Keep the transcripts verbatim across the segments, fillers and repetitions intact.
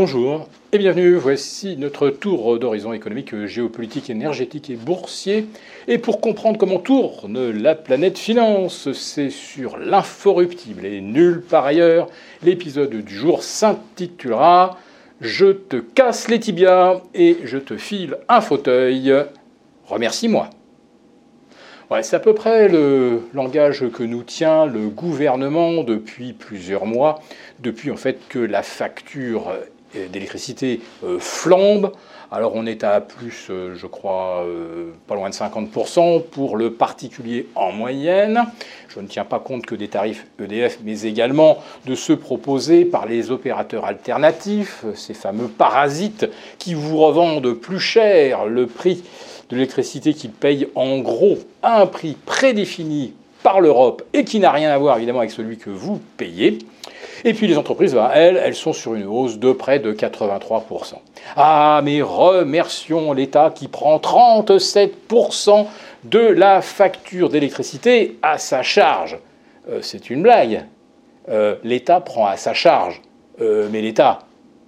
Bonjour et bienvenue, voici notre tour d'horizon économique, géopolitique, énergétique et boursier. Et pour comprendre comment tourne la planète finance, c'est sur l'Inforruptible et nulle part ailleurs. L'épisode du jour s'intitulera « Je te casse les tibias et je te file un fauteuil, remercie-moi ». Ouais, c'est à peu près le langage que nous tient le gouvernement depuis plusieurs mois, depuis en fait que la facture d'électricité flambe. Alors on est à plus, je crois, pas loin de cinquante pour cent pour le particulier en moyenne. Je ne tiens pas compte que des tarifs E D F, mais également de ceux proposés par les opérateurs alternatifs, ces fameux parasites qui vous revendent plus cher le prix de l'électricité qu'ils payent en gros à un prix prédéfini par l'Europe et qui n'a rien à voir évidemment avec celui que vous payez. Et puis les entreprises, ben, elles, elles sont sur une hausse de près de quatre-vingt-trois pour cent. Ah, mais remercions l'État qui prend trente-sept pour cent de la facture d'électricité à sa charge. Euh, c'est une blague. Euh, L'État prend à sa charge. Euh, mais l'État,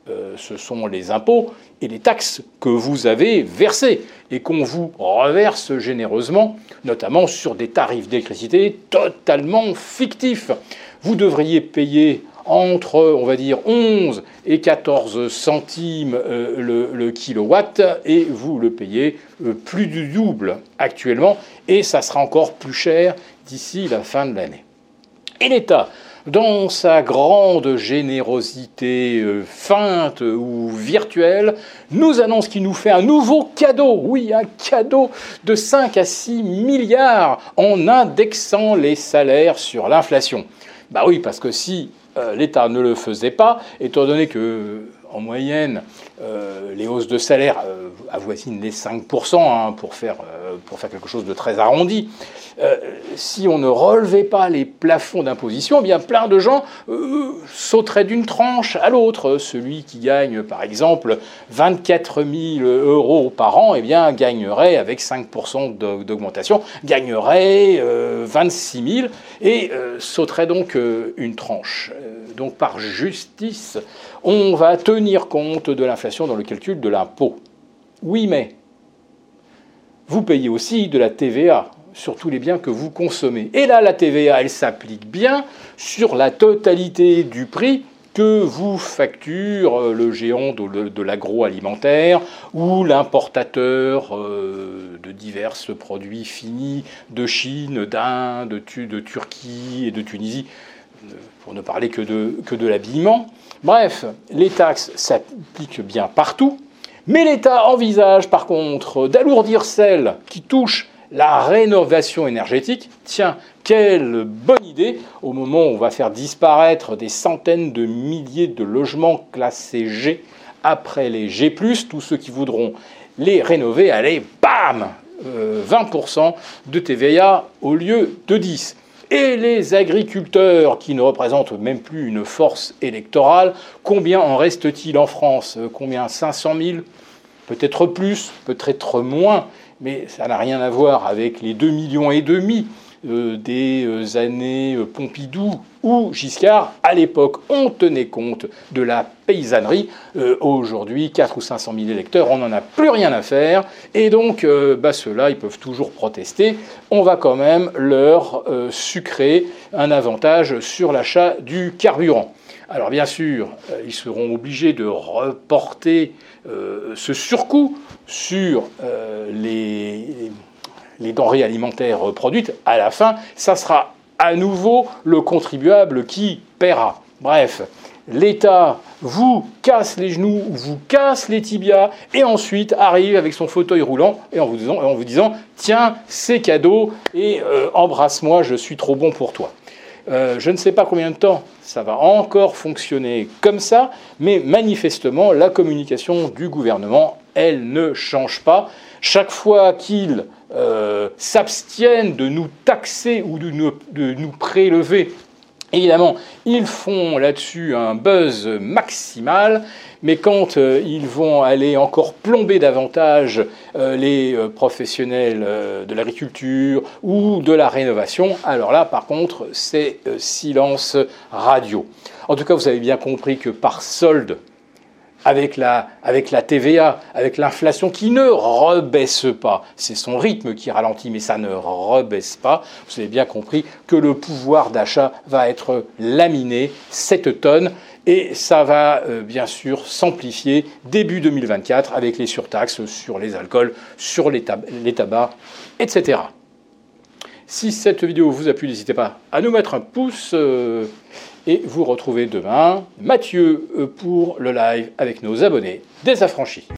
euh, ce sont les impôts et les taxes que vous avez versées et qu'on vous reverse généreusement, notamment sur des tarifs d'électricité totalement fictifs. Vous devriez payer entre, on va dire, onze et quatorze centimes euh, le, le kilowatt, et vous le payez euh, plus du double actuellement, et ça sera encore plus cher d'ici la fin de l'année. Et l'État, dans sa grande générosité euh, feinte ou virtuelle, nous annonce qu'il nous fait un nouveau cadeau, oui, un cadeau de cinq à six milliards en indexant les salaires sur l'inflation. Bah oui, parce que si euh, l'État ne le faisait pas, étant donné que en moyenne, euh, les hausses de salaire euh, avoisinent les cinq pour cent hein, pour faire, euh, pour faire quelque chose de très arrondi. Euh, si on ne relevait pas les plafonds d'imposition, eh bien plein de gens euh, sauteraient d'une tranche à l'autre. Celui qui gagne, par exemple, vingt-quatre mille euros par an, eh bien gagnerait, avec cinq pour cent d'augmentation, gagnerait euh, vingt-six mille et euh, sauterait donc euh, une tranche. Donc par justice, on va tenir tenir compte de l'inflation dans le calcul de l'impôt. Oui, mais vous payez aussi de la T V A sur tous les biens que vous consommez. Et là, la T V A, elle s'applique bien sur la totalité du prix que vous facture le géant de l'agroalimentaire ou l'importateur de divers produits finis de Chine, d'Inde, de Turquie et de Tunisie, pour ne parler que de, que de l'habillement. Bref, les taxes s'appliquent bien partout, mais l'État envisage par contre d'alourdir celles qui touchent la rénovation énergétique. Tiens, quelle bonne idée! Au moment où on va faire disparaître des centaines de milliers de logements classés G après les G plus, tous ceux qui voudront les rénover, allez, bam, euh, vingt pour cent de T V A au lieu de dix pour cent. Et les agriculteurs, qui ne représentent même plus une force électorale, combien en reste-t-il en France? Combien? cinq cent mille? Peut-être plus, peut-être moins, mais ça n'a rien à voir avec les deux millions et demi des années Pompidou ou Giscard. À l'époque, on tenait compte de la paysannerie. Euh, aujourd'hui, quatre ou cinq cent mille électeurs, on n'en a plus rien à faire. Et donc, euh, bah, ceux-là, ils peuvent toujours protester. On va quand même leur euh, sucrer un avantage sur l'achat du carburant. Alors bien sûr, euh, ils seront obligés de reporter euh, ce surcoût sur euh, les... les denrées alimentaires produites. À la fin, ça sera à nouveau le contribuable qui paiera. Bref, l'État vous casse les genoux, vous casse les tibias, et ensuite arrive avec son fauteuil roulant et en vous disant, en vous disant tiens, c'est cadeau, et euh, embrasse-moi, je suis trop bon pour toi. Euh, je ne sais pas combien de temps ça va encore fonctionner comme ça, mais manifestement, la communication du gouvernement, elle ne change pas. Chaque fois qu'ils euh, s'abstiennent de nous taxer ou de nous, de nous prélever, évidemment, ils font là-dessus un buzz maximal, mais quand euh, ils vont aller encore plomber davantage euh, les euh, professionnels euh, de l'agriculture ou de la rénovation, alors là, par contre, c'est euh, silence radio. En tout cas, vous avez bien compris que par solde, avec la, avec la T V A, avec l'inflation qui ne rebaisse pas. C'est son rythme qui ralentit, mais ça ne rebaisse pas. Vous avez bien compris que le pouvoir d'achat va être laminé cet automne. Et ça va euh, bien sûr s'amplifier début deux mille vingt-quatre avec les surtaxes sur les alcools, sur les, tab- les tabacs, et cetera. Si cette vidéo vous a plu, n'hésitez pas à nous mettre un pouce euh, et vous retrouvez demain Mathieu pour le live avec nos abonnés désaffranchis.